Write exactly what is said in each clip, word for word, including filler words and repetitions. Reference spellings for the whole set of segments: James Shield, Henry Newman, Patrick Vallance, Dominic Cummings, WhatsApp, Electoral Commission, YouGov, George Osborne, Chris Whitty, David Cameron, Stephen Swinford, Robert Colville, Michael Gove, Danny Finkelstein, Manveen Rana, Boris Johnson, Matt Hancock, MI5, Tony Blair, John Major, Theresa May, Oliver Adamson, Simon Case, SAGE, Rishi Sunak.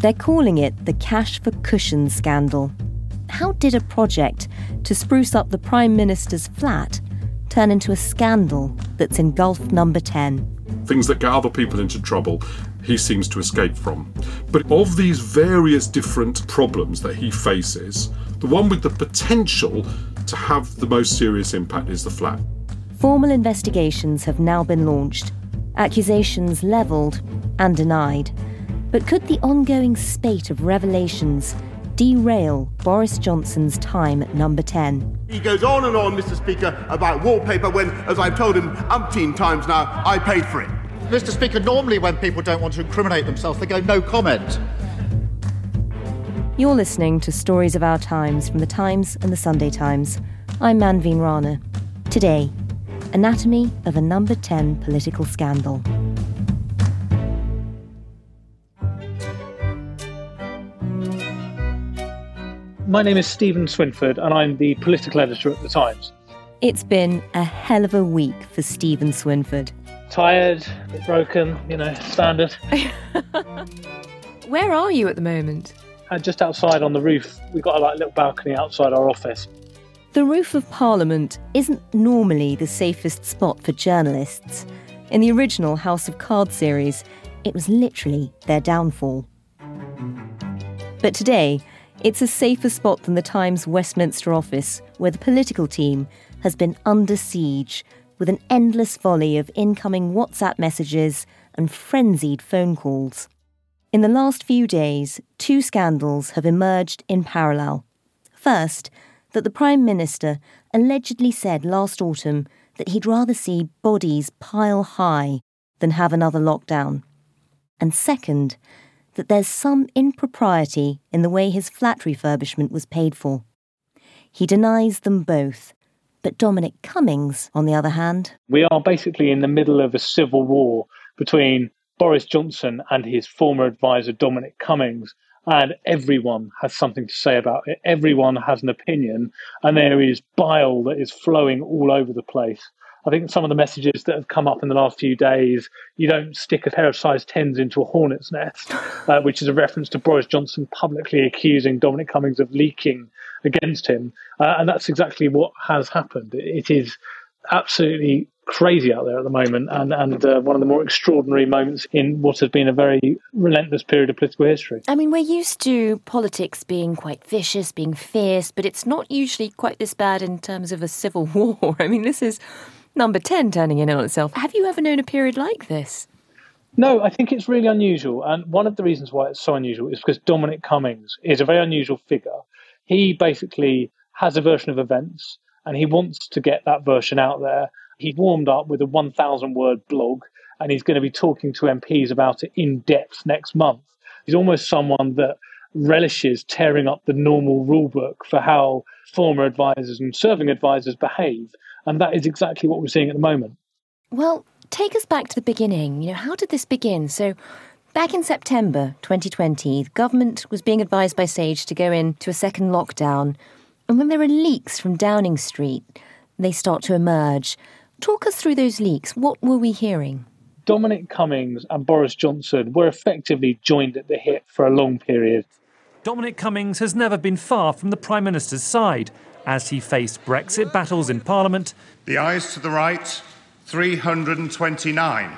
They're calling it the Cash for Cushion scandal. How did a project to spruce up the Prime Minister's flat turn into a scandal that's engulfed number ten? Things that get other people into trouble, he seems to escape from. But of these various different problems that he faces, the one with the potential to have the most serious impact is the flat. Formal investigations have now been launched, accusations levelled and denied. But could the ongoing spate of revelations derail Boris Johnson's time at number ten? He goes on and on, Mister Speaker, about wallpaper when, as I've told him umpteen times now, I paid for it. Mister Speaker, normally when people don't want to incriminate themselves, they go no comment. You're listening to Stories of Our Times from The Times and The Sunday Times. I'm Manveen Rana. Today, anatomy of a number ten political scandal. My name is Stephen Swinford and I'm the political editor at The Times. It's been a hell of a week for Stephen Swinford. Tired, broken, you know, standard. Where are you at the moment? And just outside on the roof. We've got a like, little balcony outside our office. The roof of Parliament isn't normally the safest spot for journalists. In the original House of Cards series, it was literally their downfall. But today, it's a safer spot than the Times' Westminster office, where the political team has been under siege with an endless volley of incoming WhatsApp messages and frenzied phone calls. In the last few days, two scandals have emerged in parallel. First, that the Prime Minister allegedly said last autumn that he'd rather see bodies pile high than have another lockdown. And second, that there's some impropriety in the way his flat refurbishment was paid for. He denies them both. But Dominic Cummings, on the other hand... We are basically in the middle of a civil war between Boris Johnson and his former advisor, Dominic Cummings, and everyone has something to say about it. Everyone has an opinion, and there is bile that is flowing all over the place. I think some of the messages that have come up in the last few days, you don't stick a pair of size tens into a hornet's nest, uh, which is a reference to Boris Johnson publicly accusing Dominic Cummings of leaking against him. Uh, and that's exactly what has happened. It is absolutely crazy out there at the moment, and, and uh, one of the more extraordinary moments in what has been a very relentless period of political history. I mean, we're used to politics being quite vicious, being fierce, but it's not usually quite this bad in terms of a civil war. I mean, this is... number ten turning in on itself. Have you ever known a period like this? No, I think it's really unusual. And one of the reasons why it's so unusual is because Dominic Cummings is a very unusual figure. He basically has a version of events and he wants to get that version out there. He warmed up with a one thousand word blog and he's going to be talking to M Ps about it in depth next month. He's almost someone that relishes tearing up the normal rule book for how former advisors and serving advisors behave. And that is exactly what we're seeing at the moment. Well, take us back to the beginning. You know, how did this begin? So back in September twenty twenty, the government was being advised by SAGE to go into a second lockdown. And when there are leaks from Downing Street, they start to emerge. Talk us through those leaks. What were we hearing? Dominic Cummings and Boris Johnson were effectively joined at the hip for a long period. Dominic Cummings has never been far from the Prime Minister's side as he faced Brexit battles in Parliament. The eyes to the right, three hundred twenty-nine.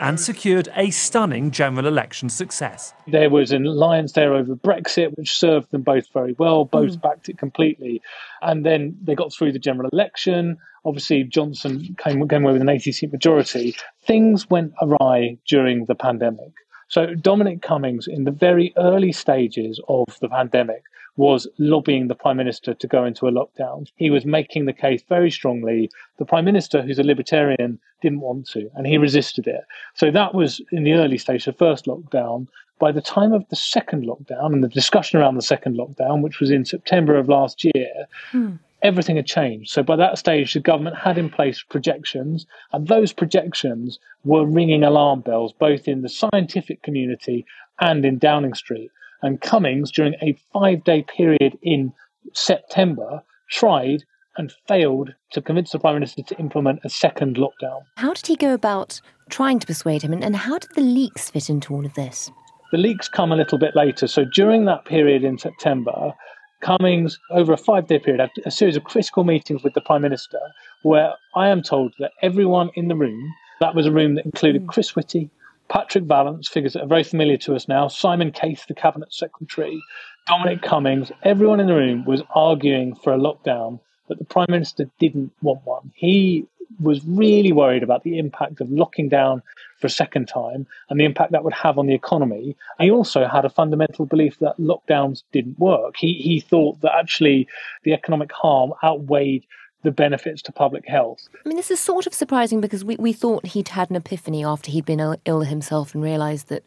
And secured a stunning general election success. There was an alliance there over Brexit, which served them both very well. Both mm. backed it completely. And then they got through the general election. Obviously, Johnson came, came away with an eighty-seat majority. Things went awry during the pandemic. So Dominic Cummings, in the very early stages of the pandemic, was lobbying the Prime Minister to go into a lockdown. He was making the case very strongly. The Prime Minister, who's a libertarian, didn't want to, and he resisted it. So that was in the early stage, the first lockdown. By the time of the second lockdown and the discussion around the second lockdown, which was in September of last year, hmm. everything had changed. So by that stage, the government had in place projections, and those projections were ringing alarm bells, both in the scientific community and in Downing Street. And Cummings, during a five-day period in September, tried and failed to convince the Prime Minister to implement a second lockdown. How did he go about trying to persuade him, and how did the leaks fit into all of this? The leaks come a little bit later. So during that period in September, Cummings, over a five-day period, had a series of critical meetings with the Prime Minister, where I am told that everyone in the room, that was a room that included mm. Chris Whitty, Patrick Vallance, figures that are very familiar to us now, Simon Case, the Cabinet Secretary, Dominic Cummings, everyone in the room was arguing for a lockdown, but the Prime Minister didn't want one. He was really worried about the impact of locking down for a second time and the impact that would have on the economy. He also had a fundamental belief that lockdowns didn't work. He, he thought that actually the economic harm outweighed the benefits to public health. I mean, this is sort of surprising because we, we thought he'd had an epiphany after he'd been ill, ill himself and realised that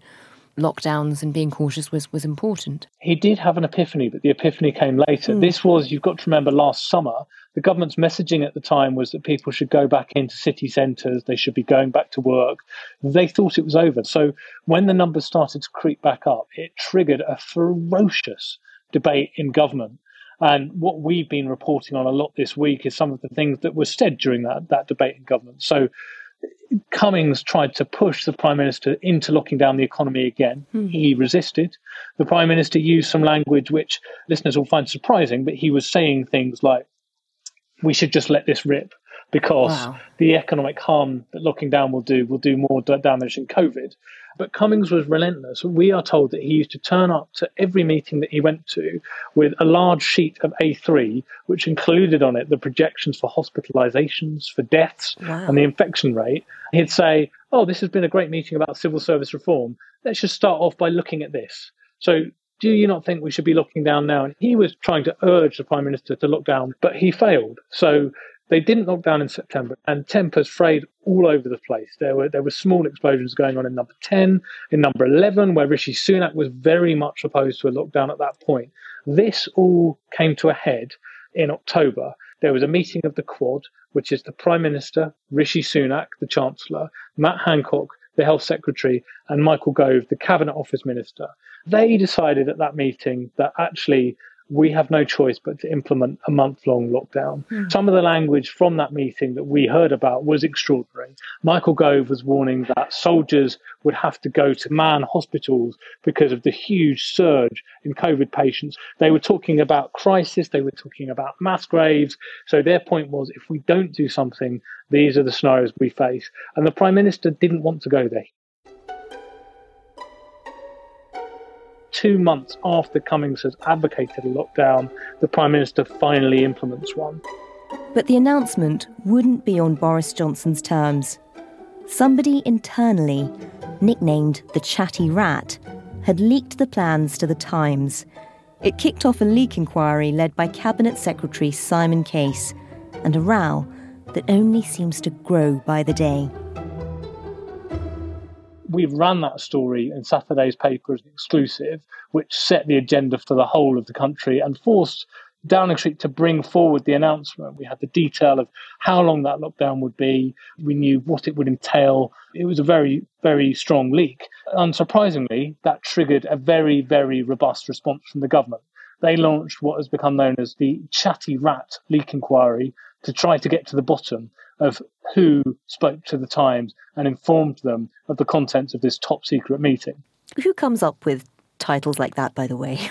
lockdowns and being cautious was, was important. He did have an epiphany, but the epiphany came later. Mm. This was, you've got to remember, last summer, the government's messaging at the time was that people should go back into city centres, they should be going back to work. They thought it was over. So when the numbers started to creep back up, it triggered a ferocious debate in government. And what we've been reporting on a lot this week is some of the things that were said during that, that debate in government. So Cummings tried to push the Prime Minister into locking down the economy again. Mm. He resisted. The Prime Minister used some language which listeners will find surprising, but he was saying things like, we should just let this rip because wow. the economic harm that locking down will do will do more damage than COVID. But Cummings was relentless. We are told that he used to turn up to every meeting that he went to with a large sheet of A three, which included on it the projections for hospitalisations, for deaths, wow. and the infection rate. He'd say, oh, this has been a great meeting about civil service reform. Let's just start off by looking at this. So do you not think we should be locking down now? And he was trying to urge the Prime Minister to lock down, but he failed. So they didn't lock down in September, and tempers frayed all over the place. There were there were small explosions going on in number ten, in number eleven, where Rishi Sunak was very much opposed to a lockdown at that point. This all came to a head in October. There was a meeting of the Quad, which is the Prime Minister, Rishi Sunak, the Chancellor, Matt Hancock, the Health Secretary, and Michael Gove, the Cabinet Office Minister. They decided at that meeting that actually we have no choice but to implement a month-long lockdown. Mm. Some of the language from that meeting that we heard about was extraordinary. Michael Gove was warning that soldiers would have to go to man hospitals because of the huge surge in COVID patients. They were talking about crisis. They were talking about mass graves. So their point was, if we don't do something, these are the scenarios we face. And the Prime Minister didn't want to go there. Two months after Cummings has advocated a lockdown, the Prime Minister finally implements one. But the announcement wouldn't be on Boris Johnson's terms. Somebody internally, nicknamed the Chatty Rat, had leaked the plans to the Times. It kicked off a leak inquiry led by Cabinet Secretary Simon Case, and a row that only seems to grow by the day. We ran that story in Saturday's paper as an exclusive, which set the agenda for the whole of the country and forced Downing Street to bring forward the announcement. We had the detail of how long that lockdown would be. We knew what it would entail. It was a very, very strong leak. Unsurprisingly, that triggered a very, very robust response from the government. They launched what has become known as the Chatty Rat leak inquiry to try to get to the bottom of who spoke to the Times and informed them of the contents of this top secret meeting. Who comes up with titles like that, by the way?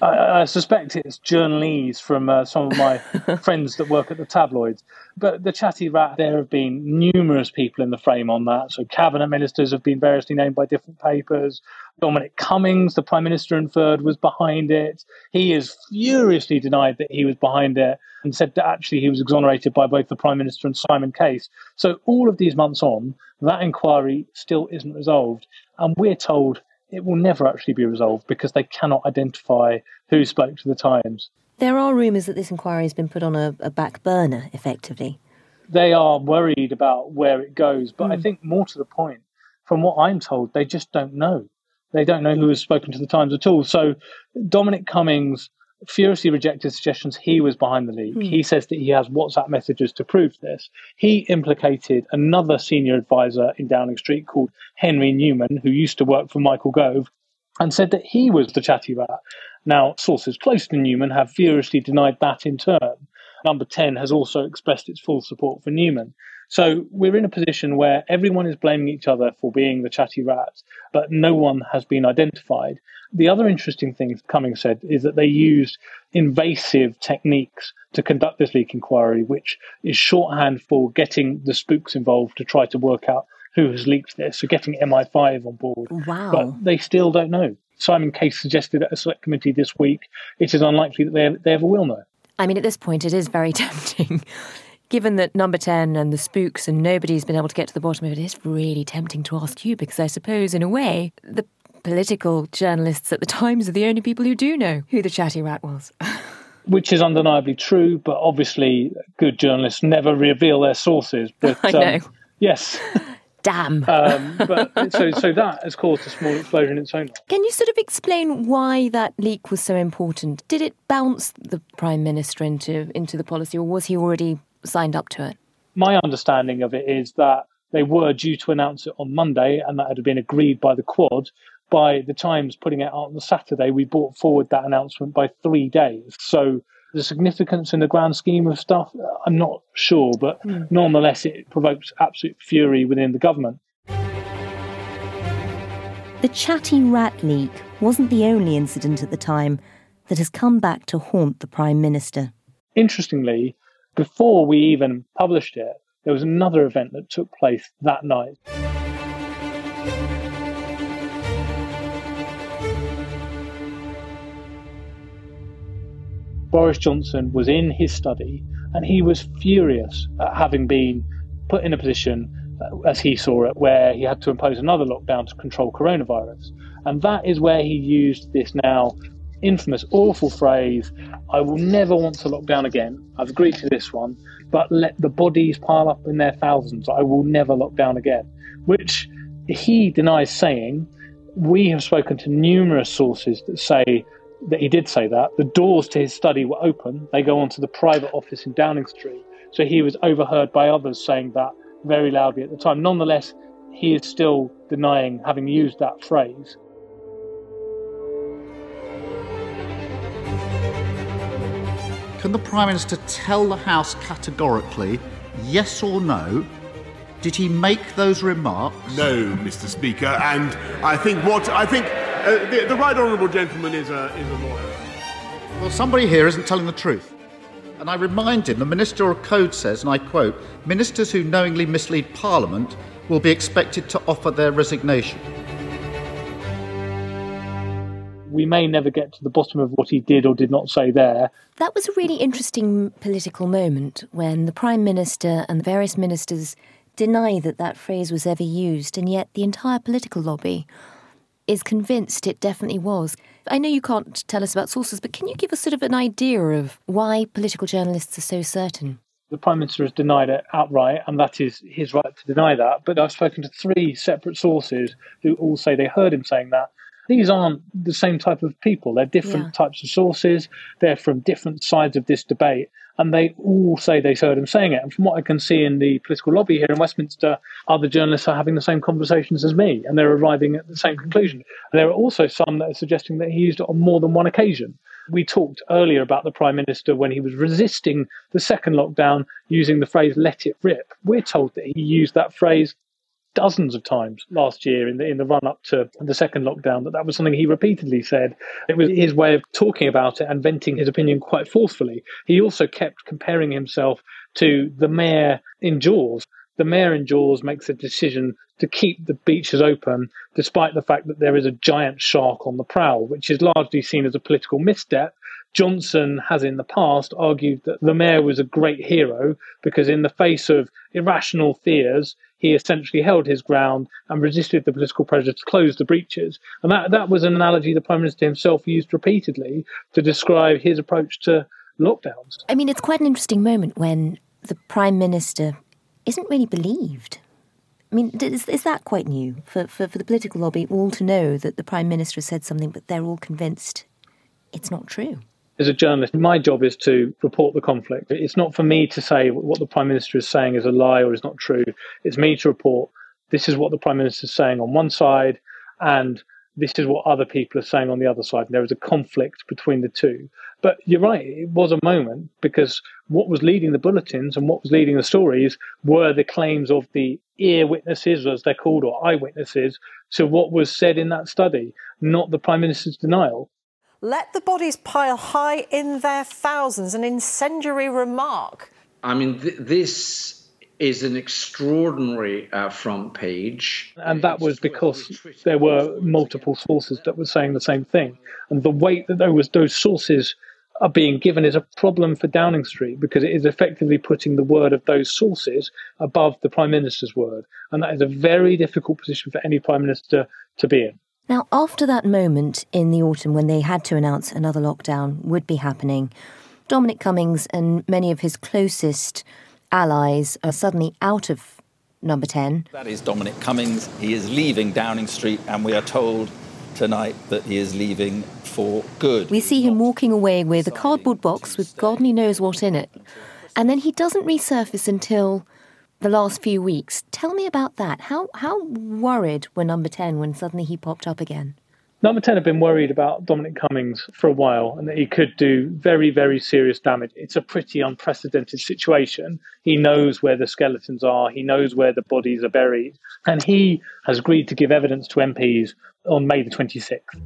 I, I suspect it's journalese from uh, some of my friends that work at the tabloids. But the chatty rat, there have been numerous people in the frame on that. So cabinet ministers have been variously named by different papers. Dominic Cummings, the Prime Minister, inferred was behind it. He has furiously denied that he was behind it and said that actually he was exonerated by both the Prime Minister and Simon Case. So all of these months on, that inquiry still isn't resolved. And we're told it will never actually be resolved because they cannot identify who spoke to the Times. There are rumours that this inquiry has been put on a, a back burner, effectively. They are worried about where it goes. But mm. I think more to the point, from what I'm told, they just don't know. They don't know who has spoken to the Times at all. So Dominic Cummings furiously rejected suggestions he was behind the leak. Mm. He says that he has WhatsApp messages to prove this. He implicated another senior advisor in Downing Street called Henry Newman, who used to work for Michael Gove, and said that he was the chatty rat. Now, sources close to Newman have furiously denied that in turn. Number ten has also expressed its full support for Newman. So we're in a position where everyone is blaming each other for being the chatty rat, but no one has been identified. The other interesting thing Cummings said is that they used invasive techniques to conduct this leak inquiry, which is shorthand for getting the spooks involved to try to work out who has leaked this, so getting M I five on board. Wow. But they still don't know. Simon Case suggested at a select committee this week it is unlikely that they, they ever will know. I mean, at this point, it is very tempting. Given that Number ten and the spooks and nobody's been able to get to the bottom of it, it's really tempting to ask you, because I suppose, in a way, the political journalists at the Times are the only people who do know who the chatty rat was. Which is undeniably true, but obviously good journalists never reveal their sources. But, I know. Um, yes. Damn. um, but so, so that has caused a small explosion in its own right. Can you sort of explain why that leak was so important? Did it bounce the Prime Minister into into the policy, or was he already signed up to it? My understanding of it is that they were due to announce it on Monday, and that had been agreed by the Quad. By the Times putting it out on the Saturday, we brought forward that announcement by three days. So the significance in the grand scheme of stuff, I'm not sure, but mm. nonetheless, it provokes absolute fury within the government. The chatty rat leak wasn't the only incident at the time that has come back to haunt the Prime Minister. Interestingly, before we even published it, there was another event that took place that night. Boris Johnson was in his study and he was furious at having been put in a position, as he saw it, where he had to impose another lockdown to control coronavirus. And that is where he used this now infamous, awful phrase, I will never want to lock down again. I've agreed to this one, but let the bodies pile up in their thousands. I will never lock down again, which he denies saying. We have spoken to numerous sources that say that he did say that. The doors to his study were open. They go on to the private office in Downing Street. So he was overheard by others saying that very loudly at the time. Nonetheless, he is still denying having used that phrase. Can the Prime Minister tell the House categorically, yes or no, did he make those remarks? No, Mister Speaker, and I think what... I think... Uh, the, the right honourable gentleman is a, is a lawyer. Well, somebody here isn't telling the truth. And I remind him, the Ministerial Code says, and I quote, ministers who knowingly mislead Parliament will be expected to offer their resignation. We may never get to the bottom of what he did or did not say there. That was a really interesting political moment when the Prime Minister and the various ministers deny that that phrase was ever used, and yet the entire political lobby is convinced it definitely was. I know you can't tell us about sources, but can you give us sort of an idea of why political journalists are so certain? The Prime Minister has denied it outright, and that is his right to deny that. But I've spoken to three separate sources who all say they heard him saying that. These aren't the same type of people. They're different yeah. types of sources. They're from different sides of this debate. And they all say they heard him saying it. And from what I can see in the political lobby here in Westminster, other journalists are having the same conversations as me, and they're arriving at the same conclusion. There are also some that are suggesting that he used it on more than one occasion. We talked earlier about the Prime Minister when he was resisting the second lockdown, using the phrase, let it rip. We're told that he used that phrase dozens of times last year in the in the run-up to the second lockdown, that that was something he repeatedly said. It was his way of talking about it and venting his opinion quite forcefully. He also kept comparing himself to the mayor in Jaws. The mayor in Jaws makes a decision to keep the beaches open, despite the fact that there is a giant shark on the prowl, which is largely seen as a political misstep. Johnson has in the past argued that the mayor was a great hero because in the face of irrational fears, he essentially held his ground and resisted the political pressure to close the breaches. And that, that was an analogy the Prime Minister himself used repeatedly to describe his approach to lockdowns. I mean, it's quite an interesting moment when the Prime Minister isn't really believed. I mean, is, is that quite new for, for, for the political lobby all to know that the Prime Minister has said something, but they're all convinced it's not true? As a journalist, my job is to report the conflict. It's not for me to say what the Prime Minister is saying is a lie or is not true. It's me to report this is what the Prime Minister is saying on one side and this is what other people are saying on the other side. And there is a conflict between the two. But you're right, it was a moment because what was leading the bulletins and what was leading the stories were the claims of the ear witnesses, as they're called, or eyewitnesses, to what was said in that study, not the Prime Minister's denial. Let the bodies pile high in their thousands, an incendiary remark. I mean, th- this is an extraordinary uh, front page. And that was because there were multiple sources that were saying the same thing. And the weight that those, those sources are being given is a problem for Downing Street because it is effectively putting the word of those sources above the Prime Minister's word. And that is a very difficult position for any Prime Minister to be in. Now, after that moment in the autumn when they had to announce another lockdown would be happening, Dominic Cummings and many of his closest allies are suddenly out of number ten. That is Dominic Cummings. He is leaving Downing Street and we are told tonight that he is leaving for good. We see him walking away with a cardboard box with God only knows what in it. And then he doesn't resurface until the last few weeks. Tell me about that. How how worried were Number ten when suddenly he popped up again? Number ten have been worried about Dominic Cummings for a while and that he could do very, very serious damage. It's a pretty unprecedented situation. He knows where the skeletons are. He knows where the bodies are buried. And he has agreed to give evidence to M Ps on May the twenty-sixth.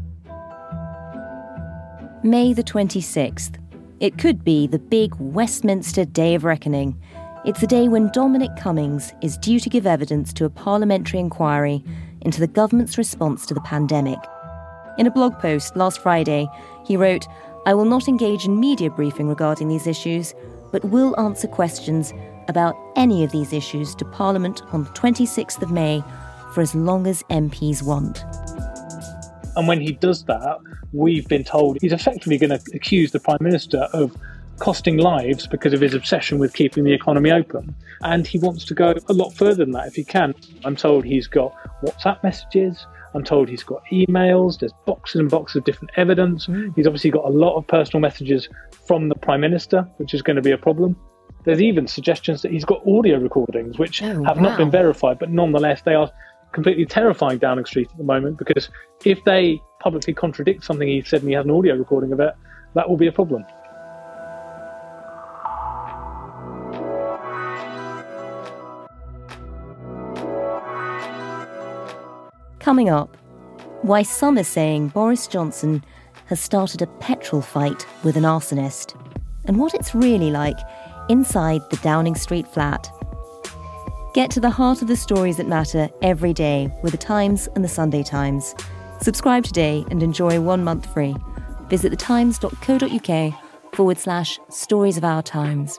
May the twenty-sixth. It could be the big Westminster Day of Reckoning. It's the day when Dominic Cummings is due to give evidence to a parliamentary inquiry into the government's response to the pandemic. In a blog post last Friday, he wrote, "I will not engage in media briefing regarding these issues, but will answer questions about any of these issues to Parliament on the twenty-sixth of May for as long as M Ps want." And when he does that, we've been told he's effectively going to accuse the Prime Minister of costing lives because of his obsession with keeping the economy open. And he wants to go a lot further than that if he can. I'm told he's got WhatsApp messages. I'm told he's got emails. There's boxes and boxes of different evidence. He's obviously got a lot of personal messages from the Prime Minister, which is going to be a problem. There's even suggestions that he's got audio recordings, which oh, have wow. not been verified, but nonetheless, they are completely terrifying Downing Street at the moment because if they publicly contradict something he said and he has an audio recording of it, that will be a problem. Coming up, why some are saying Boris Johnson has started a petrol fight with an arsonist and what it's really like inside the Downing Street flat. Get to the heart of the stories that matter every day with The Times and The Sunday Times. Subscribe today and enjoy one month free. Visit thetimes.co.uk forward slash stories of our times.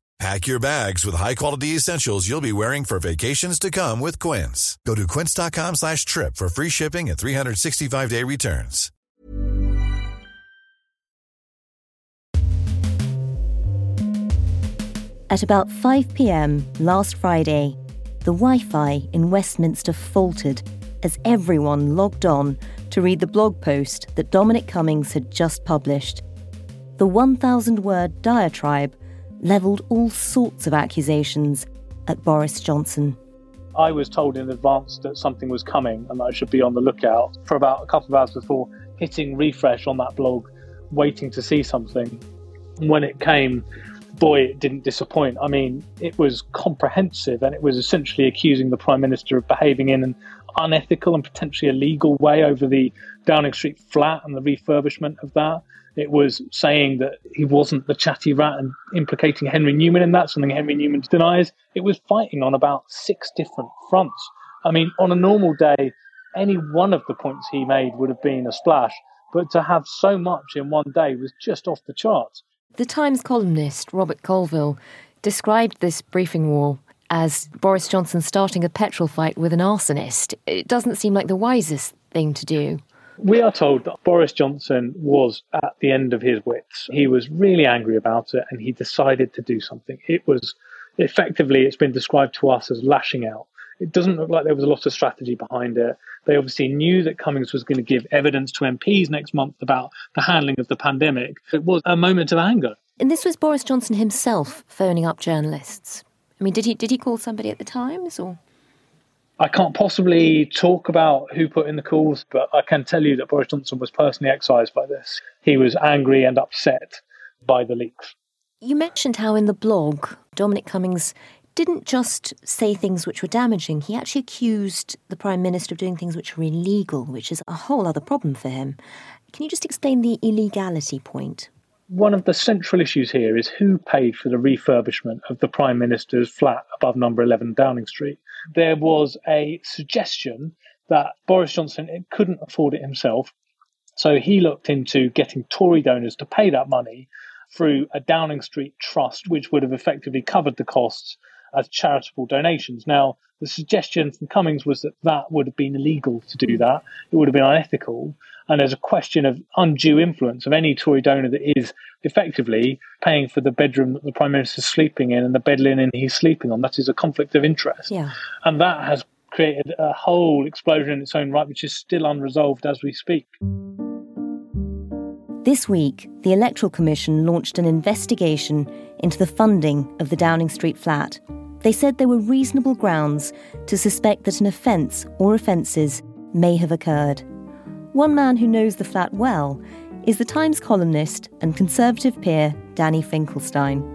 Pack your bags with high-quality essentials you'll be wearing for vacations to come with Quince. Go to quince.com slash trip for free shipping and three sixty-five day returns. At about five p.m. last Friday, the Wi-Fi in Westminster faltered as everyone logged on to read the blog post that Dominic Cummings had just published. The one thousand word diatribe levelled all sorts of accusations at Boris Johnson. I was told in advance that something was coming and that I should be on the lookout for about a couple of hours before hitting refresh on that blog, waiting to see something. When it came, boy, it didn't disappoint. I mean, it was comprehensive and it was essentially accusing the Prime Minister of behaving in an unethical and potentially illegal way over the Downing Street flat and the refurbishment of that. It was saying that he wasn't the chatty rat and implicating Henry Newman in that, something Henry Newman denies. It was fighting on about six different fronts. I mean, on a normal day, any one of the points he made would have been a splash, but to have so much in one day was just off the charts. The Times columnist Robert Colville described this briefing war as Boris Johnson starting a petrol fight with an arsonist. It doesn't seem like the wisest thing to do. We are told that Boris Johnson was at the end of his wits. He was really angry about it and he decided to do something. It was, effectively, it's been described to us as lashing out. It doesn't look like there was a lot of strategy behind it. They obviously knew that Cummings was going to give evidence to M Ps next month about the handling of the pandemic. It was a moment of anger. And this was Boris Johnson himself phoning up journalists. I mean, did he did he call somebody at the Times or...? I can't possibly talk about who put in the calls, but I can tell you that Boris Johnson was personally excised by this. He was angry and upset by the leaks. You mentioned how in the blog, Dominic Cummings didn't just say things which were damaging. He actually accused the Prime Minister of doing things which were illegal, which is a whole other problem for him. Can you just explain the illegality point? One of the central issues here is who paid for the refurbishment of the Prime Minister's flat above number eleven Downing Street. There was a suggestion that Boris Johnson couldn't afford it himself, so he looked into getting Tory donors to pay that money through a Downing Street trust, which would have effectively covered the costs as charitable donations. Now, the suggestion from Cummings was that that would have been illegal to do that. It would have been unethical. And there's a question of undue influence of any Tory donor that is effectively paying for the bedroom that the Prime Minister's sleeping in and the bed linen he's sleeping on. That is a conflict of interest. Yeah. And that has created a whole explosion in its own right, which is still unresolved as we speak. This week, the Electoral Commission launched an investigation into the funding of the Downing Street flat. They said there were reasonable grounds to suspect that an offence or offences may have occurred. One man who knows the flat well is the Times columnist and Conservative peer Danny Finkelstein.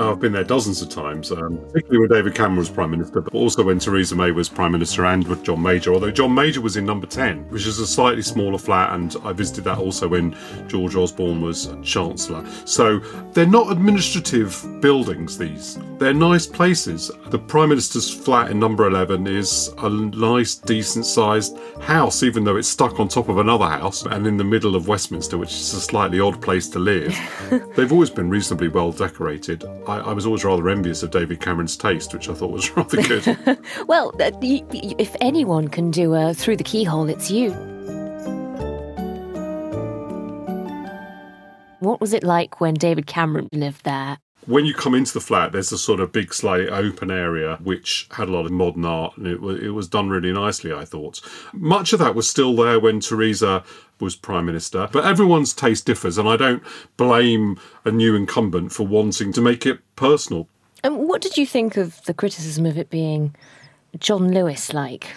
Oh, I've been there dozens of times, um, particularly when David Cameron was Prime Minister, but also when Theresa May was Prime Minister and with John Major, although John Major was in number ten, which is a slightly smaller flat, and I visited that also when George Osborne was Chancellor. So they're not administrative buildings, these. They're nice places. The Prime Minister's flat in number eleven is a nice, decent-sized house, even though it's stuck on top of another house and in the middle of Westminster, which is a slightly odd place to live. They've always been reasonably well decorated. I, I was always rather envious of David Cameron's taste, which I thought was rather good. Well, if anyone can do a through the keyhole, it's you. What was it like when David Cameron lived there? When you come into the flat, there's a sort of big, slightly open area which had a lot of modern art, and it was, it was done really nicely, I thought. Much of that was still there when Theresa was Prime Minister, but everyone's taste differs, and I don't blame a new incumbent for wanting to make it personal. And what did you think of the criticism of it being John Lewis-like?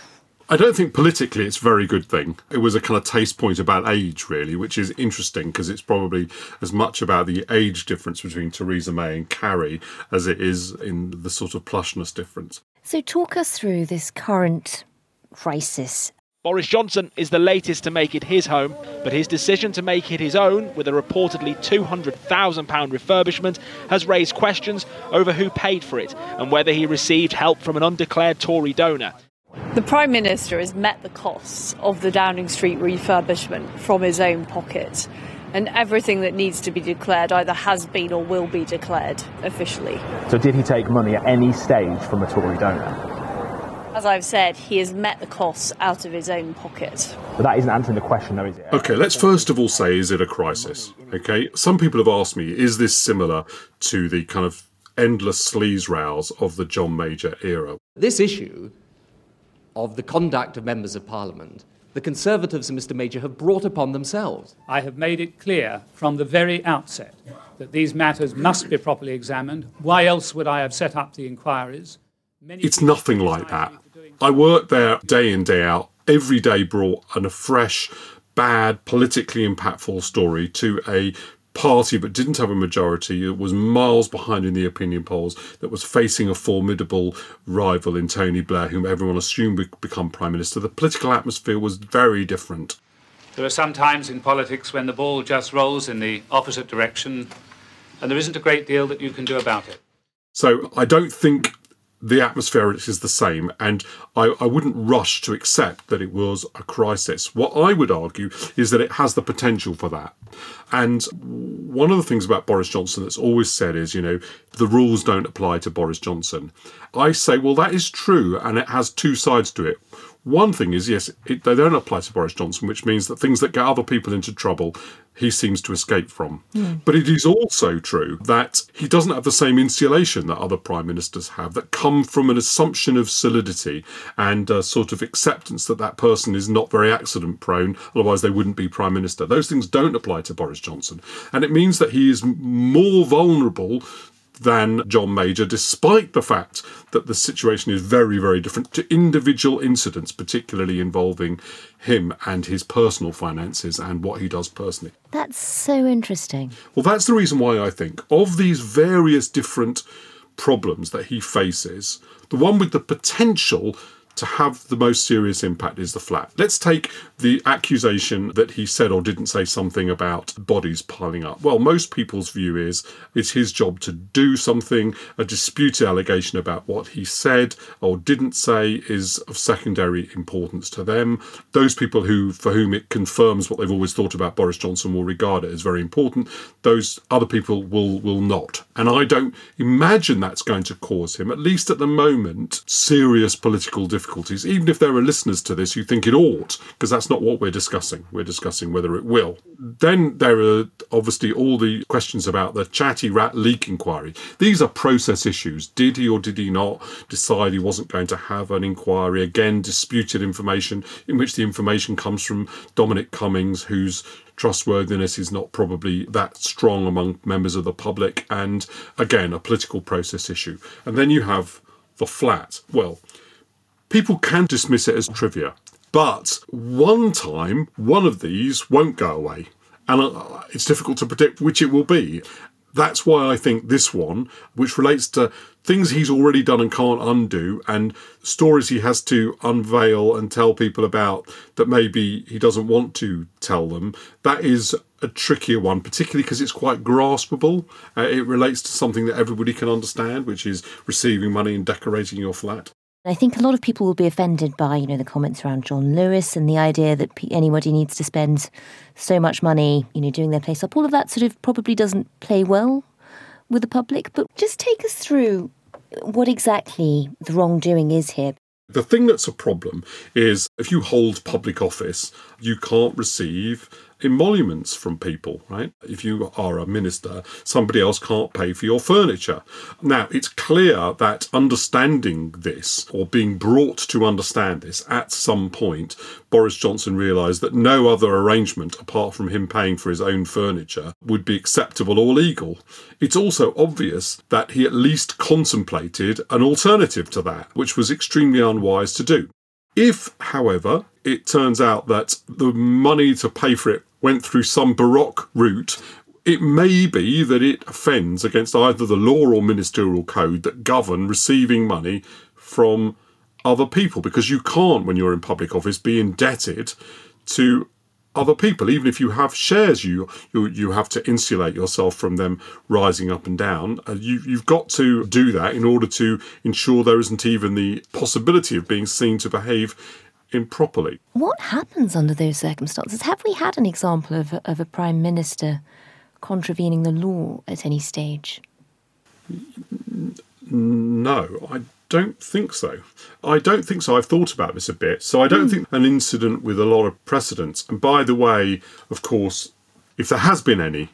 I don't think politically it's a very good thing. It was a kind of taste point about age, really, which is interesting because it's probably as much about the age difference between Theresa May and Carrie as it is in the sort of plushness difference. So talk us through this current crisis. Boris Johnson is the latest to make it his home, but his decision to make it his own, with a reportedly two hundred thousand pounds refurbishment, has raised questions over who paid for it and whether he received help from an undeclared Tory donor. The Prime Minister has met the costs of the Downing Street refurbishment from his own pocket, and everything that needs to be declared either has been or will be declared officially. So did he take money at any stage from a Tory donor? As I've said, he has met the costs out of his own pocket. But that isn't answering the question, though, is it? OK, let's first of all say, is it a crisis? OK, some people have asked me, is this similar to the kind of endless sleaze rows of the John Major era? This issue of the conduct of members of Parliament, the Conservatives and Mr Major have brought upon themselves. I have made it clear from the very outset that these matters must be properly examined. Why else would I have set up the inquiries? Many it's nothing like that. I worked there day in, day out. Every day brought an, a fresh, bad, politically impactful story to a party that didn't have a majority, that was miles behind in the opinion polls, that was facing a formidable rival in Tony Blair, whom everyone assumed would become Prime Minister. The political atmosphere was very different. There are some times in politics when the ball just rolls in the opposite direction and there isn't a great deal that you can do about it. So I don't think the atmosphere is the same, and I, I wouldn't rush to accept that it was a crisis. What I would argue is that it has the potential for that. And one of the things about Boris Johnson that's always said is, you know, the rules don't apply to Boris Johnson. I say, well, that is true, and it has two sides to it. One thing is, yes, it, they don't apply to Boris Johnson, which means that things that get other people into trouble, he seems to escape from. Mm. But it is also true that he doesn't have the same insulation that other prime ministers have that come from an assumption of solidity and a sort of acceptance that that person is not very accident prone, otherwise they wouldn't be prime minister. Those things don't apply to Boris Johnson. And it means that he is more vulnerable than John Major, despite the fact that the situation is very, very different to individual incidents, particularly involving him and his personal finances and what he does personally. That's so interesting. Well, that's the reason why I think of these various different problems that he faces, the one with the potential to have the most serious impact is the flat. Let's take the accusation that he said or didn't say something about bodies piling up. Well, most people's view is it's his job to do something. A disputed allegation about what he said or didn't say is of secondary importance to them. Those people who, for whom it confirms what they've always thought about Boris Johnson will regard it as very important. Those other people will, will not. And I don't imagine that's going to cause him, at least at the moment, serious political difficulties. Difficulties, even if there are listeners to this who think it ought, because that's not what we're discussing. We're discussing whether it will. Then there are obviously all the questions about the Chatty Rat leak inquiry. These are process issues. Did he or did he not decide he wasn't going to have an inquiry? Again, disputed information in which the information comes from Dominic Cummings, who's trustworthiness is not probably that strong among members of the public. And again, a political process issue. And then you have the flat. Well, people can dismiss it as trivia, but one time, one of these won't go away. And it's difficult to predict which it will be. That's why I think this one, which relates to things he's already done and can't undo, and stories he has to unveil and tell people about that maybe he doesn't want to tell them, that is a trickier one, particularly because it's quite graspable. Uh, it relates to something that everybody can understand, which is receiving money and decorating your flat. I think a lot of people will be offended by, you know, the comments around John Lewis and the idea that anybody needs to spend so much money, you know, doing their place up. All of that sort of probably doesn't play well with the public. But just take us through what exactly the wrongdoing is here. The thing that's a problem is if you hold public office, you can't receive emoluments from people, right? If you are a minister, somebody else can't pay for your furniture. Now, it's clear that understanding this, or being brought to understand this at some point, Boris Johnson realised that no other arrangement apart from him paying for his own furniture would be acceptable or legal. It's also obvious that he at least contemplated an alternative to that, which was extremely unwise to do. If, however, it turns out that the money to pay for it went through some Baroque route, it may be that it offends against either the law or ministerial code that govern receiving money from other people, because you can't, when you're in public office, be indebted to other people. Even if you have shares, you you, you have to insulate yourself from them rising up and down. Uh, you, you've got to do that in order to ensure there isn't even the possibility of being seen to behave improperly. What happens under those circumstances? Have we had an example of a, of a Prime Minister contravening the law at any stage? No, I don't think so. I don't think so. I've thought about this a bit. So I don't mm. think an incident with a lot of precedence. And by the way, of course, if there has been any,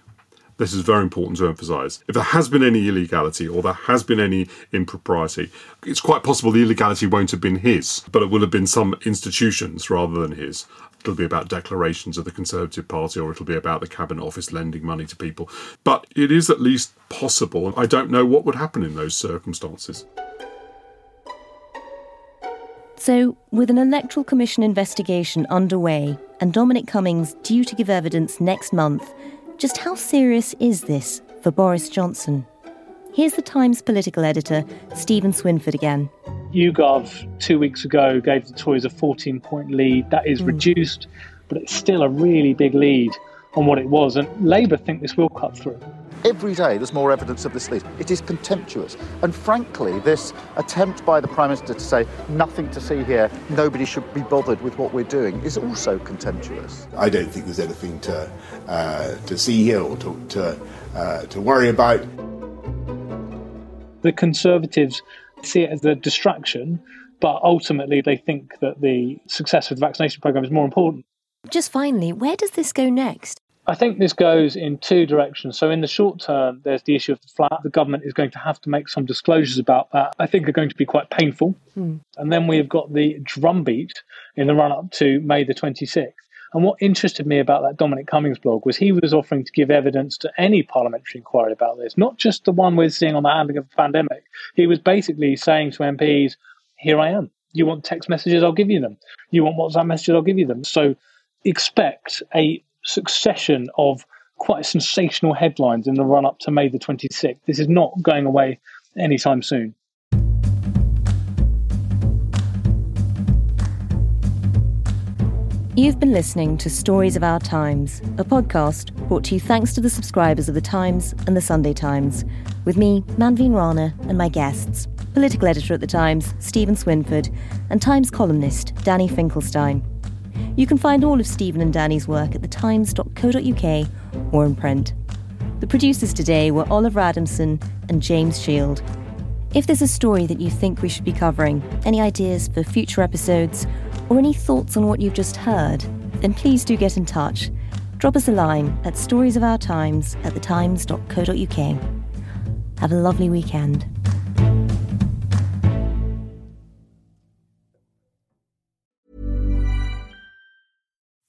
this is very important to emphasise, if there has been any illegality or there has been any impropriety, it's quite possible the illegality won't have been his, but it will have been some institution's rather than his. It'll be about declarations of the Conservative Party, or it'll be about the Cabinet Office lending money to people. But it is at least possible. I don't know what would happen in those circumstances. So, with an Electoral Commission investigation underway and Dominic Cummings due to give evidence next month, just how serious is this for Boris Johnson? Here's the Times political editor, Stephen Swinford again. YouGov two weeks ago gave the Tories a fourteen-point lead. That is mm. reduced, but it's still a really big lead on what it was, and Labour think this will cut through. Every day there's more evidence of this lead. It is contemptuous. And frankly, this attempt by the Prime Minister to say nothing to see here, nobody should be bothered with what we're doing, is also contemptuous. I don't think there's anything to uh, to see here or to, to, uh, to worry about. The Conservatives see it as a distraction, but ultimately they think that the success of the vaccination programme is more important. Just finally, where does this go next? I think this goes in two directions. So in the short term, there's the issue of the flat. The government is going to have to make some disclosures about that. I think are going to be quite painful. Mm. And then we've got the drumbeat in the run-up to May the twenty-sixth. And what interested me about that Dominic Cummings blog was he was offering to give evidence to any parliamentary inquiry about this, not just the one we're seeing on the handling of the pandemic. He was basically saying to M Ps, here I am. You want text messages, I'll give you them. You want WhatsApp messages, I'll give you them. So expect a succession of quite sensational headlines in the run-up to May the twenty-sixth. This is not going away anytime soon. You've been listening to Stories of Our Times, a podcast brought to you thanks to the subscribers of The Times and The Sunday Times, with me, Manveen Rana, and my guests, political editor at The Times, Stephen Swinford, and Times columnist, Danny Finkelstein. You can find all of Stephen and Danny's work at the times dot co dot u k or in print. The producers today were Oliver Adamson and James Shield. If there's a story that you think we should be covering, any ideas for future episodes, or any thoughts on what you've just heard, then please do get in touch. Drop us a line at storiesofourtimes at the times dot co dot u k. Have a lovely weekend.